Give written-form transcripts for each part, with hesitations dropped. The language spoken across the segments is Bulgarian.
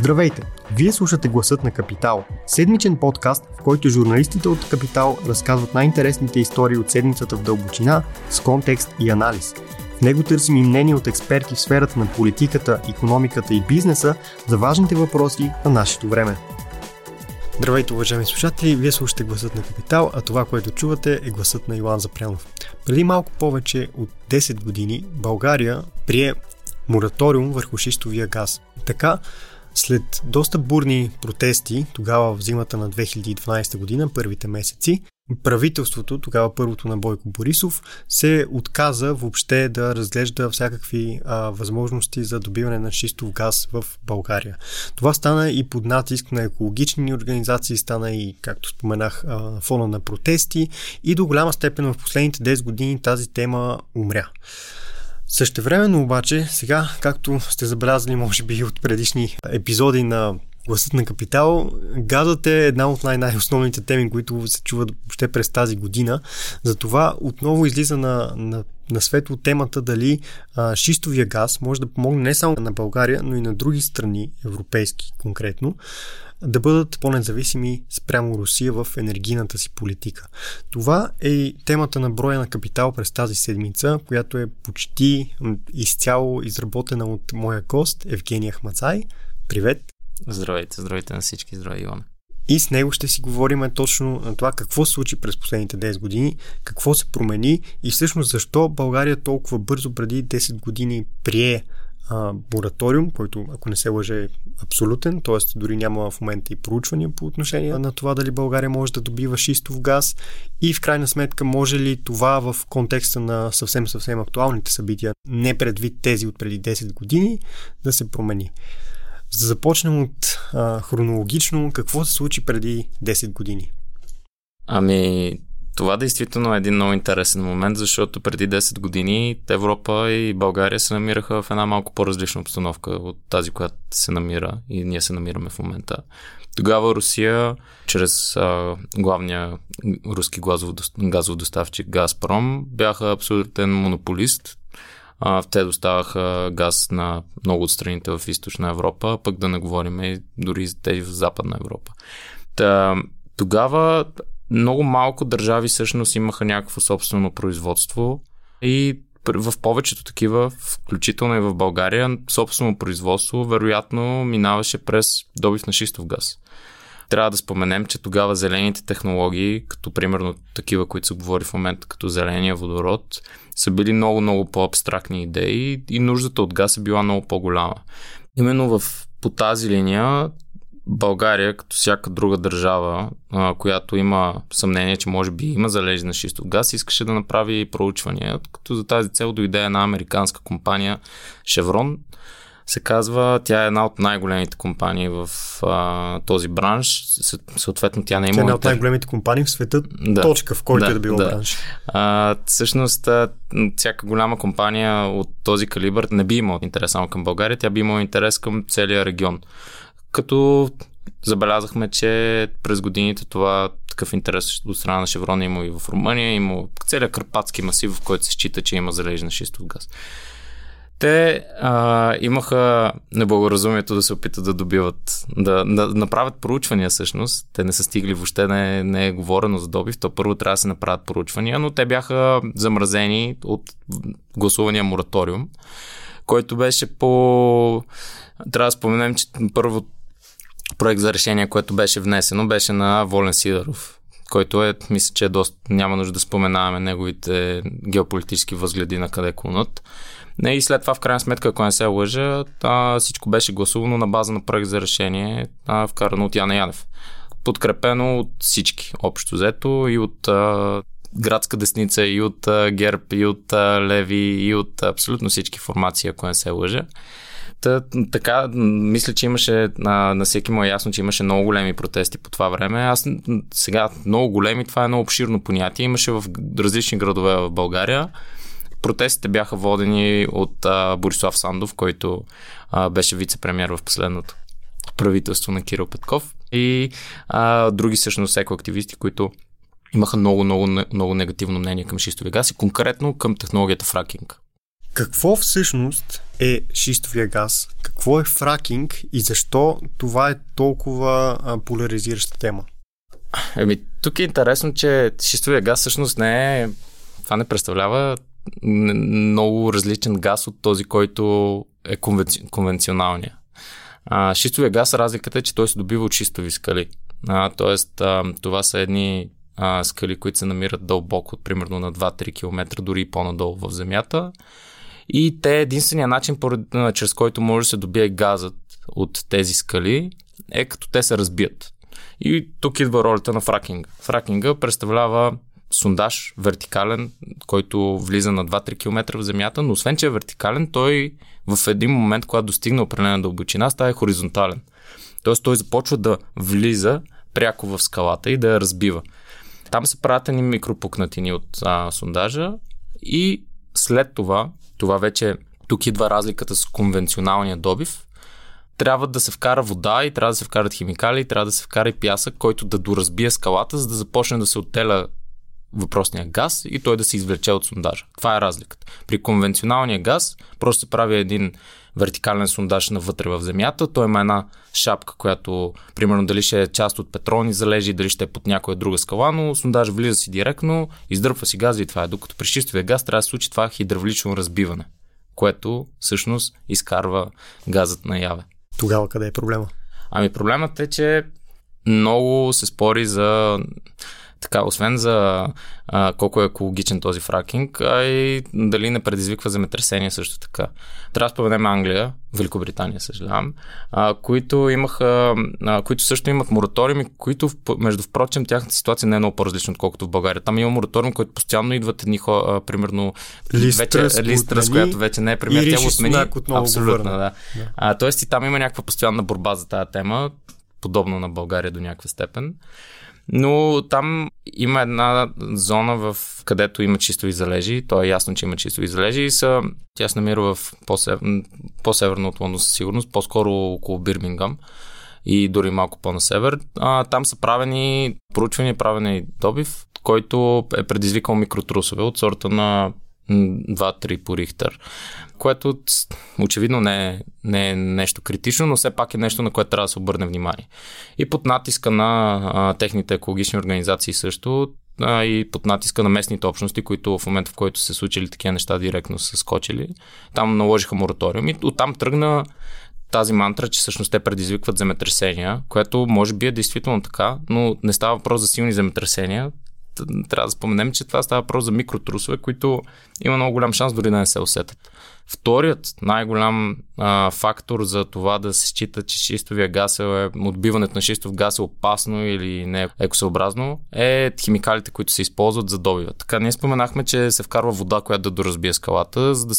Здравейте! Вие слушате Гласът на Капитал, седмичен подкаст, в който журналистите от Капитал разказват най-интересните истории от седмицата в дълбочина, с контекст и анализ. В него търсим и мнение от експерти в сферата на политиката, икономиката и бизнеса за важните въпроси на нашето време. Здравейте, уважаеми слушатели! Вие слушате Гласът на Капитал, а това, което чувате, е гласът на Иван Запрянов. Преди малко повече от 10 години България прие мораториум върху шистовия газ. Така, след доста бурни протести, тогава в зимата на 2012 година, първите месеци, правителството, тогава първото на Бойко Борисов, се отказа въобще да разглежда всякакви възможности за добиване на шистов газ в България. Това стана и под натиск на екологични организации, стана и, както споменах, фона на протести и до голяма степен в последните 10 години тази тема умря. Същевременно обаче, сега, както сте забелязали може би от предишни епизоди на Гласът на Капитал, газът е една от най-основните теми, които се чуват въобще през тази година. Затова отново излиза на светло темата дали шистовия газ може да помогне не само на България, но и на други страни, европейски конкретно, да бъдат по-независими спрямо Русия в енергийната си политика. Това е и темата на броя на Капитал през тази седмица, която е почти изцяло изработена от моя гост Евгения Хмацай. Привет! Здравейте, здравейте на всички, здравей Иван. И с него ще си говорим точно на това какво се случи през последните 10 години, какво се промени и всъщност защо България толкова бързо преди 10 години прие мораториум, който, ако не се лъже, е абсолютен, т.е. дори няма в момента и проучвания по отношение на това дали България може да добива шистов газ и в крайна сметка може ли това в контекста на съвсем актуалните събития, не предвид тези от преди 10 години, да се промени. За да започнем от хронологично, какво се случи преди 10 години? Това действително е един много интересен момент, защото преди 10 години Европа и България се намираха в една малко по-различна обстановка от тази, която се намира и ние се намираме в момента. Тогава Русия, чрез главния руски газов доставчик Газпром, бяха абсолютен монополист. Те доставаха газ на много от страните в Източна Европа, пък да не говорим и дори за тези в Западна Европа. Тогава много малко държави всъщност имаха някакво собствено производство и в повечето такива, включително и в България, собствено производство вероятно минаваше през добив на шистов газ. Трябва да споменем, че тогава зелените технологии, като примерно такива, които се говори в момента като зеления водород, са били много по-абстрактни идеи и нуждата от газ е била много по-голяма. Именно по тази линия България, като всяка друга държава, която има съмнение, че може би има залежи на шистов газ, искаше да направи проучвания, като за тази цел дойде една американска компания Chevron, се казва, тя е една от най-големите компании в този бранш. Съответно, тя не има. Тя е една от най-големите компании в света, да, точка, в който е било бранш. Всъщност, всяка голяма компания от този калибър не би имала интерес само към България, тя би имала интерес към целия регион. Като забелязахме, че през годините такъв интерес от страна на Шеврон има и в Румъния, има целият Карпатски масив, в който се счита, че има залежи на шистов газ. Те имаха неблагоразумието да се опитат да добиват, да направят проучвания всъщност. Те не са стигли, въобще не е говорено за добив. То първо трябва да се направят проучвания, но те бяха замразени от гласувания мораториум, който беше по... Трябва да споменем, че първо проект за решение, което беше внесено, беше на Волен Сидеров, който е, мисля, че е доста, няма нужда да споменаваме неговите геополитически възгледи на къде клонат. И след това, в крайна сметка, ако не се лъжа, всичко беше гласувано на база на проект за решение, вкарано от Яна Янев. Подкрепено от всички, общо взето, и от градска десница, и от ГЕРБ, и от леви, и от абсолютно всички формации, ако не се лъжа. Така, мисля, че имаше, на всеки му е ясно, че имаше много големи протести по това време. Сега много големи, това е едно обширно понятие. Имаше в различни градове в България. Протестите бяха водени от Борислав Сандов, който беше вице-премиер в последното правителство на Кирил Петков, и други всъщност екоактивисти, които имаха много негативно мнение към шистовия газ и конкретно към технологията фракинг. Какво всъщност е шистовия газ? Какво е фракинг и защо това е толкова поляризираща тема? Тук е интересно, че шистовия газ всъщност не е... Това не представлява много различен газ от този, който е конвенционалния. Шистовия газ, разликата е, че той се добива от шистови скали. Тоест, това са едни скали, които се намират дълбоко, примерно на 2-3 км, дори и по-надолу в земята. И те единствения начин, чрез който може да се добие газът от тези скали, е като те се разбият. И тук идва ролята на фракинга. Фракинга представлява сондаж, вертикален, който влиза на 2-3 км в земята, но освен че е вертикален, той в един момент, когато достигне определена дълбочина, става хоризонтален. Тоест той започва да влиза пряко в скалата и да я разбива. Там се правят едни микропукнатини от сондажа и след това вече тук идва разликата с конвенционалния добив. Трябва да се вкара вода и трябва да се вкарат химикали и трябва да се вкара и пясък, който да доразбие скалата, за да започне да се оттеля въпросния газ и той да се извлече от сондажа. Това е разликата. При конвенционалния газ просто се прави един вертикален сондаж навътре в земята. Той има една шапка, която примерно дали ще е част от петролни залежи, дали ще е под някоя друга скала, но сондаж влиза си директно, издърпва си газа и това е. Докато при шистовия газ трябва да се случи това хидравлично разбиване, което всъщност изкарва газът наяве. Тогава къде е проблема? Проблемът е, че много се спори за... освен за колко е екологичен този фракинг, а и дали не предизвиква земетресение също така. Трябва да споменем Англия, Великобритания, съжалявам, които също имат мораториуми, които, между впрочем, тяхната ситуация не е много по-различна, отколкото в България. Там има мораториум, който постоянно идват едни хора, примерно Листръс, която вече не е премиер, тя го отмени. Абсолютно, да. Тоест и там има някаква постоянна борба за тази тема, подобно на България до някаква степен. Но там има една зона, където има чистови залежи. То е ясно, че има чистови залежи и тя се намира в по-северно от Лондон със сигурност, по-скоро около Бирмингам и дори малко по-на север. Там са правени проучвания, правени добив, който е предизвикал микротрусове от сорта на 2-3 по Рихтер, което очевидно не е нещо критично, но все пак е нещо, на което трябва да се обърне внимание. И под натиска на техните екологични организации също, и под натиска на местните общности, които в момента, в който се случили такива неща, директно са скочили, там наложиха мораториум и оттам тръгна тази мантра, че всъщност те предизвикват земетресения, което може би е действително така, но не става въпрос за силни земетресения. Трябва да споменем, че това става въпрос за микротрусове, които има много голям шанс дори да не се усетят. Вторият най-голям фактор за това да се счита, че шистовия газ отбиването на шистов газ е опасно или не е екосъобразно, е химикалите, които се използват за добива. Така ние споменахме, че се вкарва вода, която да доразбие скалата, за да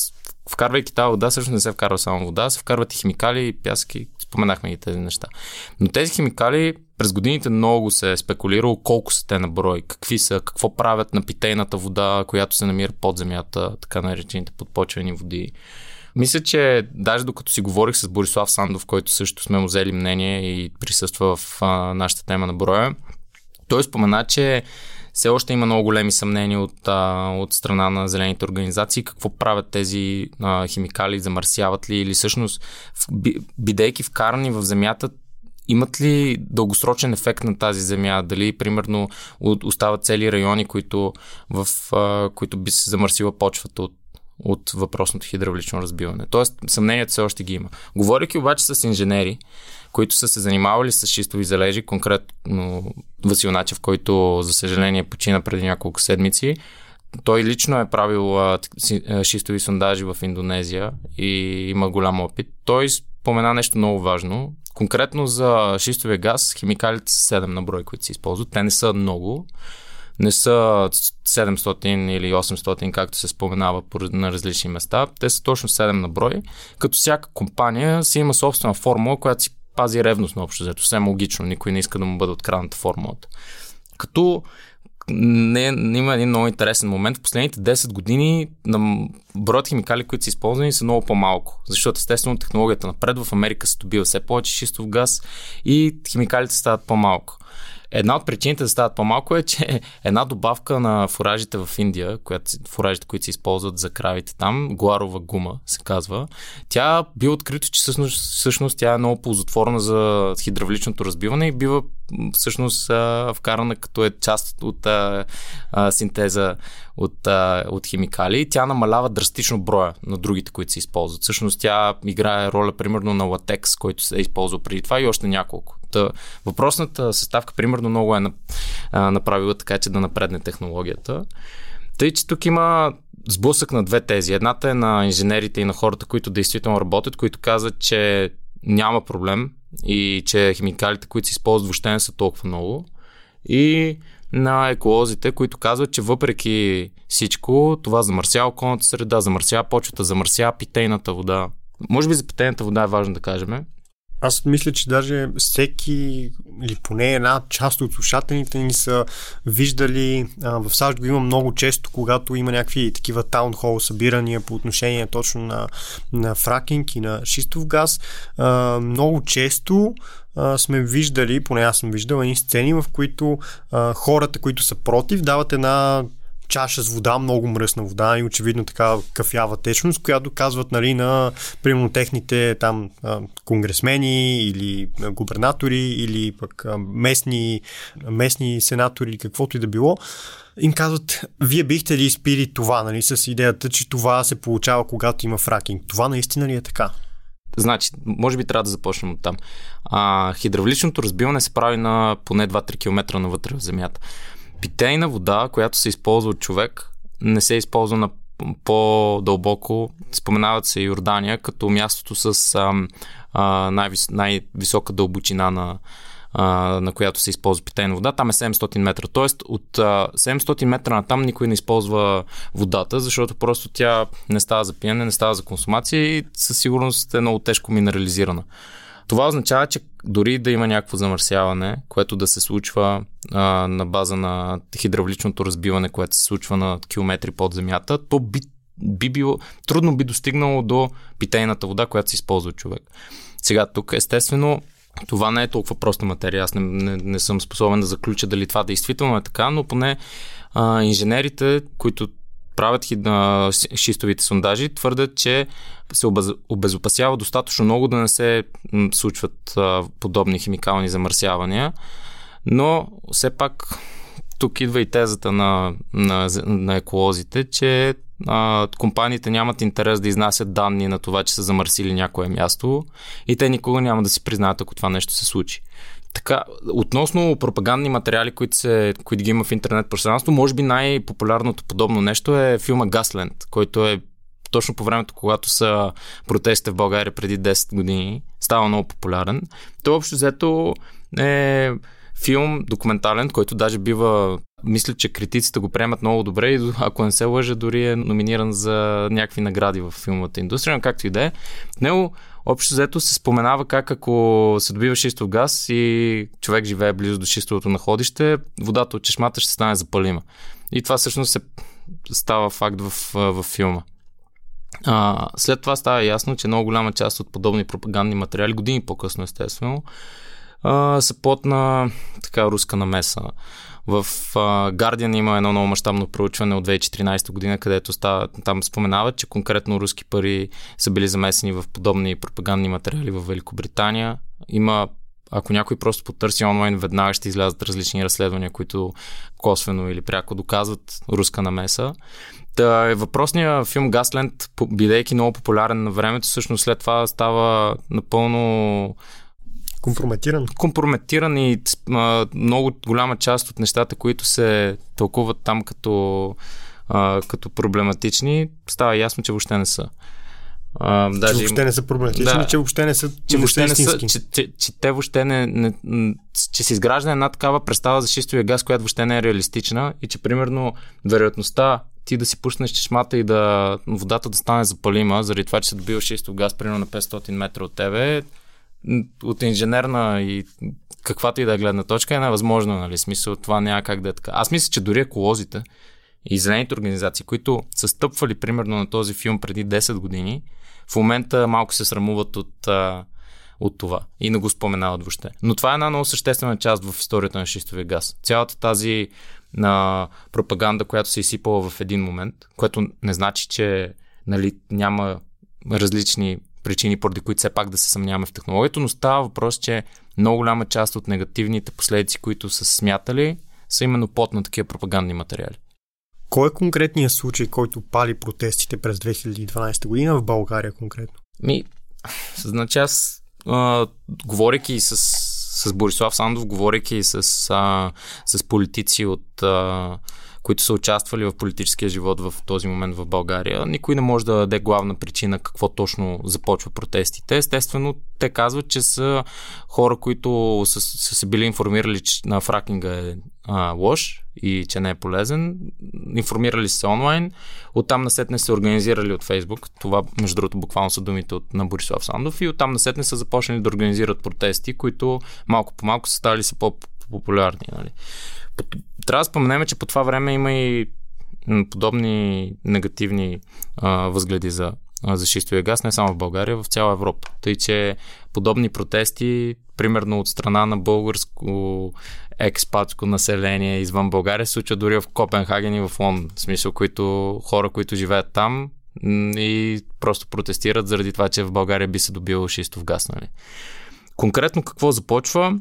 вкарвайки тази вода, всъщност не се вкарва само вода, се вкарват и химикали и пяски. Споменахме и тези неща. Но тези химикали през годините много се е спекулирало колко са те на брой, какви са, какво правят на питейната вода, която се намира под земята, така наречените подпочвени води. Мисля, че даже докато си говорих с Борислав Сандов, който също сме му взели мнение и присъства в нашата тема на броя, той спомена, че все още има много големи съмнения от страна на зелените организации. Какво правят тези химикали, замърсяват ли или всъщност бидейки вкарани в земята, имат ли дългосрочен ефект на тази земя? Дали, примерно, остават цели райони, които би се замърсила почвата от въпросното хидравлично разбиване. Тоест, съмненията все още ги има. Говорейки обаче с инженери, които са се занимавали с шистови залежи, конкретно Василнача, в който, за съжаление, почина преди няколко седмици. Той лично е правил шистови сондажи в Индонезия и има голям опит. Той спомена нещо много важно. Конкретно за шистовия газ, химикалите са 7 на брой, които се използват. Те не са много. Не са 700 или 800, както се споменава на различни места. Те са точно 7 на брой. Като всяка компания си има собствена формула, която си пази ревност на общо взето. Съвсем логично. Никой не иска да му бъде открадната формулата. Като има един много интересен момент. В последните 10 години броят химикали, които са използвани, са много по-малко. Защото естествено технологията напред, в Америка се добива все повече шистов газ и химикалите стават по-малко. Една от причините да стават по-малко е, че една добавка на фуражите в Индия, фуражите, които се използват за кравите там, гларова гума се казва, тя би открито, че всъщност тя е много ползотворна за хидравличното разбиване и бива всъщност вкарана като е част от синтеза от химикали. Тя намалява драстично броя на другите, които се използват. Всъщност тя играе роля примерно на латекс, който се е използвал преди това и още няколко. Въпросната съставка примерно много е направила така, че да напредне технологията. Тъй, че тук има сблъсък на две тези. Едната е на инженерите и на хората, които действително работят, които казват, че няма проблем и че химикалите, които се използват, въобще не са толкова много. И на еколозите, които казват, че въпреки всичко, това замърсява околната среда, замърсява почвата, замърсява питейната вода. Може би за питейната вода е важно да кажем. Аз мисля, че даже всеки или поне една част от слушателите ни са виждали, в САЩ го има много често, когато има някакви такива таунхол събирания по отношение точно на фракинг и на шистов газ. Много често сме виждали, поне аз съм виждал едни сцени, в които хората, които са против, дават една чаша с вода, много мръсна вода и очевидно така кафява течност, която казват, нали, на примерно техните там конгресмени или губернатори или пък местни сенатори или каквото и да било. Им казват, вие бихте ли спили това, нали, с идеята, че това се получава, когато има фракинг. Това наистина ли е така? Значи, може би трябва да започнем от там. Хидравличното разбиване се прави на поне 2-3 км навътре в земята. Питейна вода, която се използва от човек, не се използва на по-дълбоко. Споменават се Йордания като мястото с най-висока дълбочина на която се използва питейна вода. Там е 700 метра. Тоест от 700 метра натам никой не използва водата, защото просто тя не става за пиене, не става за консумация и със сигурност е много тежко минерализирана. Това означава, че дори да има някакво замърсяване, което да се случва на база на хидравличното разбиване, което се случва на километри под земята, то би било, трудно би достигнало до питейната вода, която се използва човек. Сега тук, естествено, това не е толкова проста материя. Аз не съм способен да заключа дали това действително е така, но поне инженерите, които правят шистовите сондажи, твърдят, че се обезопасява достатъчно много да не се случват подобни химикални замърсявания, но все пак тук идва и тезата на еколозите, че компаниите нямат интерес да изнасят данни на това, че са замърсили някое място и те никога няма да си признаят, ако това нещо се случи. Така, относно пропагандни материали, които ги има в интернет пространството, може би най-популярното подобно нещо е филма Gasland, който е точно по времето, когато са протестите в България преди 10 години, става много популярен. Той общо взето е филм документален, който даже бива, мисля, че критиците го приемат много добре и ако не се лъжа, дори е номиниран за някакви награди в филмовата индустрия, но както и да е. В него общо взето се споменава как ако се добива шистов газ и човек живее близо до шистовото находище, водата от чешмата ще стане запалима. И това всъщност се става факт в филма. След това става ясно, че много голяма част от подобни пропагандни материали, години по-късно естествено, са плод на така руска намеса. В Guardian има едно много мащабно проучване от 2014 година, където там споменават, че конкретно руски пари са били замесени в подобни пропагандни материали в Великобритания. Ако някой просто потърси онлайн, веднага ще излязат различни разследвания, които косвено или пряко доказват руска намеса. Въпросният филм Gasland, бидейки много популярен на времето, всъщност след това става напълно компрометиран и много голяма част от нещата, които се тълкуват там като проблематични, става ясно, че въобще не са. Даже въобще не са проблематични, да, че въобще не са, че въобще не са, че те въобще не че се изгражда една такава представа за шистовия газ, която въобще не е реалистична и че примерно вероятността ти да си пуснеш чешмата и да водата да стане запалима, заради това, че се добива шистов газ примерно на 500 метра от тебе, от инженерна и каквато и да е гледна точка, е невъзможно, нали, смисъл, това няма как да е така. Аз мисля, че дори еколозите и зелените организации, които са стъпвали примерно на този филм преди 10 години, в момента малко се срамуват от от това и не го споменават въобще. Но това е една много съществена част в историята на шистовия газ. Цялата тази пропаганда, която се изсипала в един момент, което не значи, че няма различни причини, поради които все пак да се съмняваме в технологията, но става въпрос, че много голяма част от негативните последици, които са смятали, са именно плод на такива пропагандни материали. Кой е конкретният случай, който пали протестите през 2012 година в България конкретно? Значи аз, говорейки с Борислав Сандов, говорейки с политици, които са участвали в политическия живот в този момент в България, никой не може да даде главна причина какво точно започва протестите. Естествено, те казват, че са хора, които са се били информирали, че на фракинга е лош и че не е полезен. Информирали се онлайн. Оттам насетне се организирали от Фейсбук. Това, между другото, буквално са думите на Борислав Сандов. И оттам насетне са започнали да организират протести, които малко по малко са стали се по-популярни. Нали? Трябва да споменем, че по това време има и подобни негативни възгледи за шистовия газ, не само в България, в цяла Европа. Тъй, че подобни протести, примерно от страна на българско експатско население извън България, се случват дори в Копенхаген и в Лондон. В смисъл, хора, които живеят там и просто протестират заради това, че в България би се добил шистов газ. Нали? Конкретно какво започва?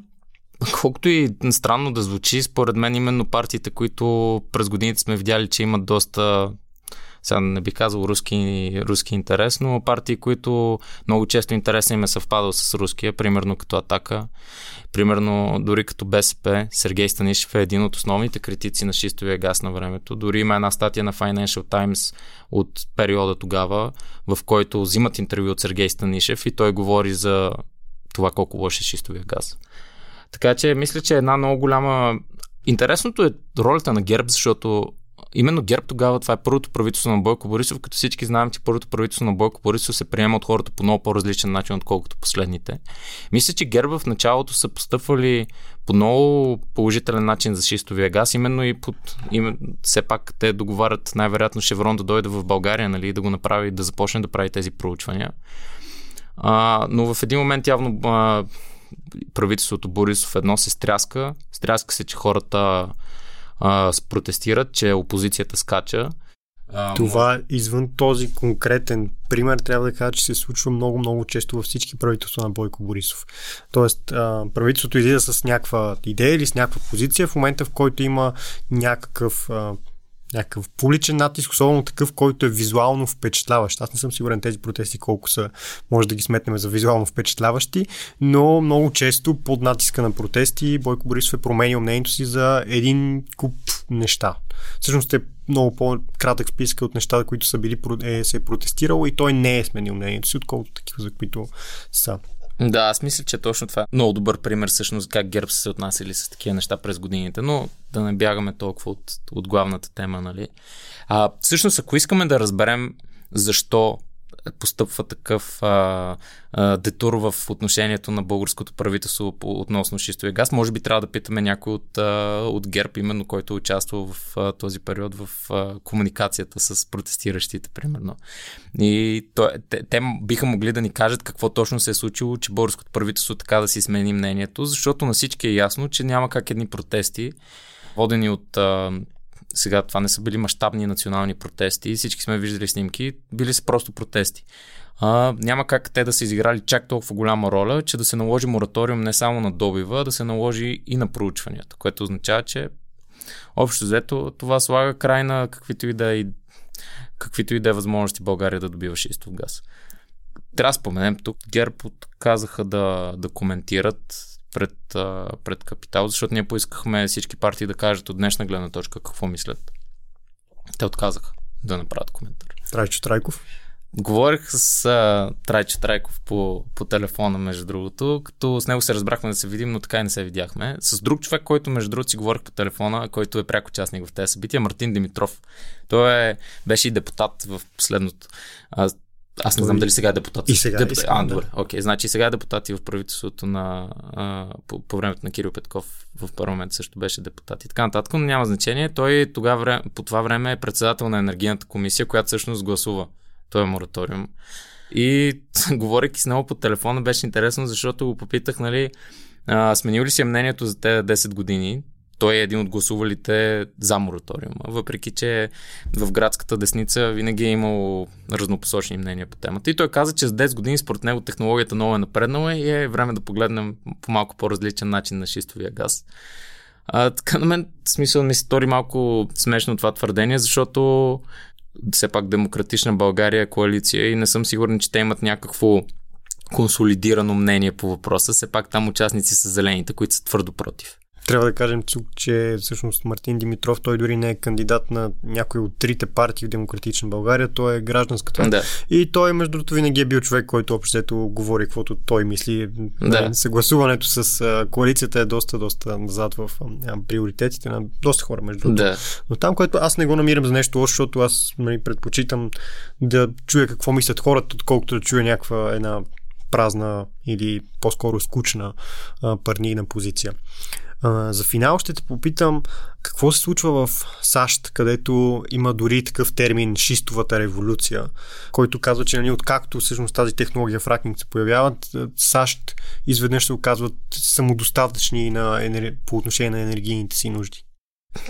Колкото и странно да звучи, според мен именно партиите, които през годините сме видяли, че имат доста, сега не бих казал руски интерес, но партии, които много често интересът им е съвпадал с руския, примерно като Атака, примерно дори като БСП. Сергей Станишев е един от основните критици на шистовия газ на времето. Дори има една статия на Financial Times от периода тогава, в който взимат интервю от Сергей Станишев и той говори за това колко лош е шистовия газ. Така че мисля, че една много голяма... Интересното е ролята на ГЕРБ, защото именно ГЕРБ тогава, това е първото правителство на Бойко Борисов, като всички знаем, че първото правителство на Бойко Борисов се приема от хората по много по-различен начин, отколкото последните. Мисля, че ГЕРБ в началото са постъпвали по много положителен начин за шистовия газ, именно и все пак те договарят най-вероятно Chevron да дойде в България, нали, да го направи, да започне да прави тези проучвания. Но в един момент явно... правителството Борисов едно се стряска. Стряска се, че хората протестират, че опозицията скача. Това извън този конкретен пример, трябва да кажа, че се случва много-много често във всички правителства на Бойко Борисов. Тоест, правителството излиза с някаква идея или с някаква позиция в момента, в който има някакъв публичен натиск, особено такъв, който е визуално впечатляващ. Аз не съм сигурен тези протести колко са, може да ги сметнем за визуално впечатляващи, но много често под натиска на протести Бойко Борисов е променил мнението си за един куп неща. Всъщност е много по-кратък списък от нещата, които са се е протестирало и той не е сменил мнението си, отколкото такива, за които са. Да, аз мисля, че точно това е много добър пример всъщност как ГЕРБ са се отнасяли с такива неща през годините, но да не бягаме толкова от главната тема, нали. Всъщност, ако искаме да разберем защо постъпва такъв детур в отношението на българското правителство относно шистовия газ, може би трябва да питаме някой от ГЕРБ, именно който е участвал в този период в комуникацията с протестиращите, примерно. И те биха могли да ни кажат какво точно се е случило, че българското правителство така да си смени мнението, защото на всички е ясно, че няма как едни протести, водени от... Сега това не са били мащабни национални протести, всички сме виждали снимки, били са просто протести. Няма как те да са изиграли чак толкова голяма роля, че да се наложи мораториум не само на добива, а да се наложи и на проучванията, което означава, че общо взето това слага край на каквито и да е възможности България да добива шистов газ. Трябва да споменем тук, ГЕРБ отказаха да коментират пред Капитал, защото ние поискахме всички партии да кажат от днешна гледна точка какво мислят. Те отказаха да направят коментар. Трайчо Трайков? Говорих с Трайчо Трайков по телефона, между другото, като с него се разбрахме да се видим, но така и не се видяхме. С друг човек, който между другото си говорих по телефона, който е пряк участник в тези събития, Мартин Димитров. Той беше и депутат в последното. Аз не знам дали сега е депутат. И сега добре. Окей, значи сега е депутат и в правителството по времето на Кирил Петков в парламент също беше депутат и така нататък, но няма значение. Той по това време е председател на енергийната комисия, която всъщност гласува този мораториум. И говорейки с него по телефона беше интересно, защото го попитах, нали, сменил ли си мнението за тези 10 години? Той е един от гласувалите за мораториума, въпреки че в градската десница винаги е имал разнопосочни мнения по темата. И той каза, че за 10 години според него технологията много е напреднала и е време да погледнем по малко по-различен начин на шистовия газ. Така на мен смисъл ми се стори малко смешно това твърдение, защото все пак демократична България е коалиция и не съм сигурен, че те имат някакво консолидирано мнение по въпроса. Все пак там участници са зелените, които са твърдо против. Трябва да кажем, че всъщност Мартин Димитров, той дори не е кандидат на някой от трите партии в Демократична България, той е гражданската. Да. И той, между другото, винаги е бил човек, който обществото говори каквото той мисли. Да. Съгласуването с коалицията е доста назад в приоритетите на доста хора, между другото. Да. Но там, което аз не го намирам за нещо лошо, защото аз предпочитам да чуя какво мислят хората, отколкото да чуя някаква една празна или по-скоро скучна парнийна позиция. За финал ще те попитам какво се случва в САЩ, където има дори такъв термин шистовата революция, който казва, че откакто всъщност тази технология в ракинг се появяват, САЩ изведнъж се оказват самодостатъчни по отношение на енергийните си нужди.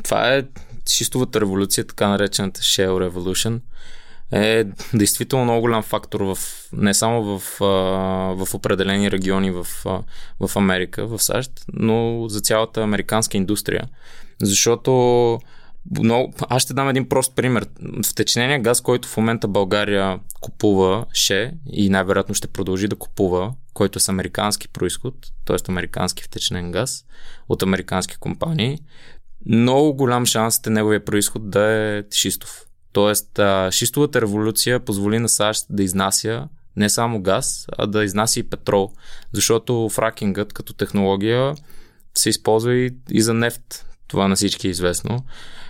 Това е шистовата революция, така наречената Shale Revolution. Е действително много голям фактор не само в определени региони в Америка, в САЩ, но за цялата американска индустрия. Защото аз ще дам един прост пример. Втечнения газ, който в момента България купуваше и най-вероятно ще продължи да купува, който е с американски происход, т.е. американски втечнен газ от американски компании, много голям шанс е неговия происход да е шистов. Тоест, шистовата революция позволи на САЩ да изнася не само газ, а да изнася и петрол, защото фракингът като технология се използва и за нефт. Това на всички е известно.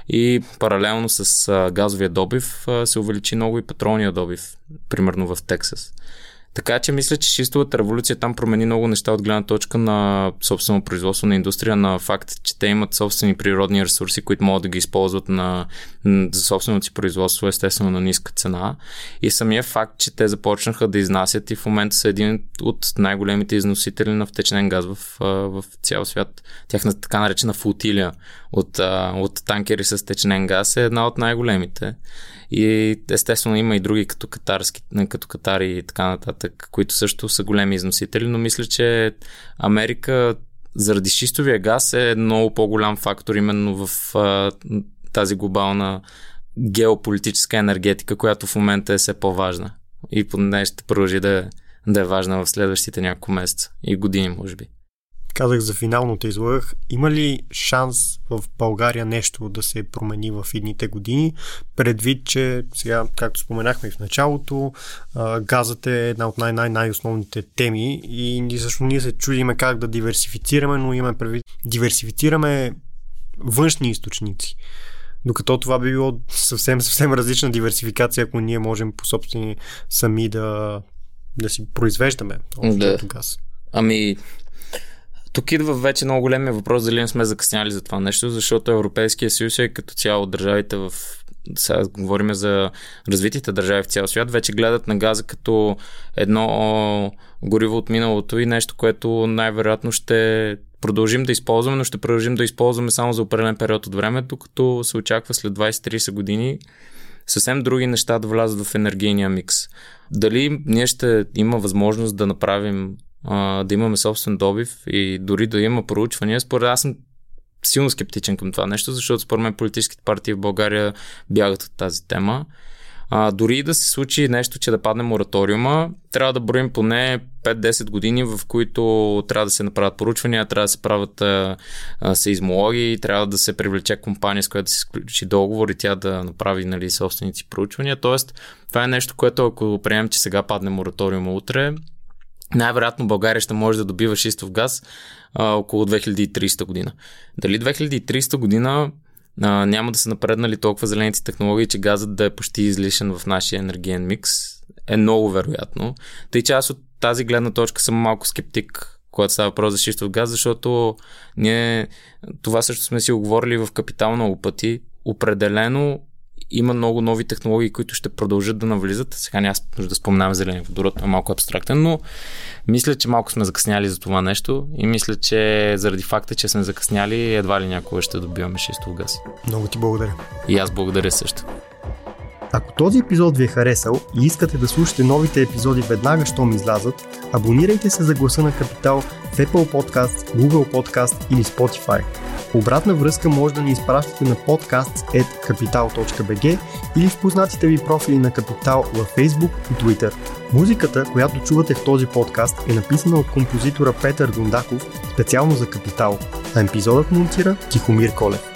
И паралелно с газовия добив се увеличи много и петролния добив, примерно в Тексас. Така че мисля, че шистовата революция там промени много неща от гледна точка на собствено производство на индустрия, на факт, че те имат собствени природни ресурси, които могат да ги използват за собственото си производство, естествено на ниска цена. И самия факт, че те започнаха да изнасят и в момента са един от най-големите износители на втечнен газ в цял свят. Тяхната така наречена флотилия от танкери с втечнен газ е една от най-големите. И естествено има и други като Катар и така нататък, които също са големи износители, но мисля, че Америка заради шистовия газ е много по-голям фактор именно в тази глобална геополитическа енергетика, която в момента е все по-важна и поне ще продължи да е важна в следващите няколко месеца и години, може би. Казах за финално те излагах. Има ли шанс в България нещо да се промени в идните години? Предвид, че сега, както споменахме и в началото, газът е една от най-основните теми и също ние се чудиме как да диверсифицираме, но имаме предвид диверсифицираме външни източници. Докато това би било съвсем различна диверсификация, ако ние можем по собствени сами да си произвеждаме общото газ. Ами... Тук идва вече много големия въпрос дали не сме закъсняли за това нещо, защото Европейския съюз е като цяло държавите сега говорим за развитите държави в цял свят, вече гледат на газа като едно гориво от миналото и нещо, което най-вероятно ще продължим да използваме, но ще продължим да използваме само за определен период от времето, като се очаква след 20-30 години съвсем други неща да влязат в енергийния микс. Дали ние ще има възможност да направим да имаме собствен добив и дори да има проучвания. Според аз съм силно скептичен към това нещо, защото според мен политическите партии в България бягат от тази тема. Дори да се случи нещо, че да падне мораториума, трябва да броим поне 5-10 години, в които трябва да се направят поручвания, трябва да се правят сеизмологии, трябва да се привлече компания, с която да се сключи договор и тя да направи собственици проучвания. Тоест, това е нещо, което ако приемем, че сега падне мораториума утре, най-вероятно България ще може да добива шистов газ около 2300 година. Дали 2300 година няма да са напреднали толкова зелените технологии, че газът да е почти излишен в нашия енергиен микс, е много вероятно. Тъй че аз от тази гледна точка съм малко скептик, когато става въпрос за шистов газ, защото ние това също сме си оговорили в Капитал много пъти. Определено има много нови технологии, които ще продължат да навлизат. Сега няма да споменавам зеления водород, е малко абстрактен, но мисля, че малко сме закъсняли за това нещо и мисля, че заради факта, че сме закъсняли, едва ли някога ще добиваме шистов газ. Много ти благодаря. И аз благодаря също. Ако този епизод ви е харесал и искате да слушате новите епизоди веднага, щом излязат, абонирайте се за Гласа на Капитал в Apple Podcast, Google Podcast или Spotify. Обратна връзка може да ни изпращате на podcast@capital.bg или в познатите ви профили на Капитал във Facebook и Twitter. Музиката, която чувате в този подкаст, е написана от композитора Петър Дундаков специално за Капитал, а епизодът монтира Тихомир Колев.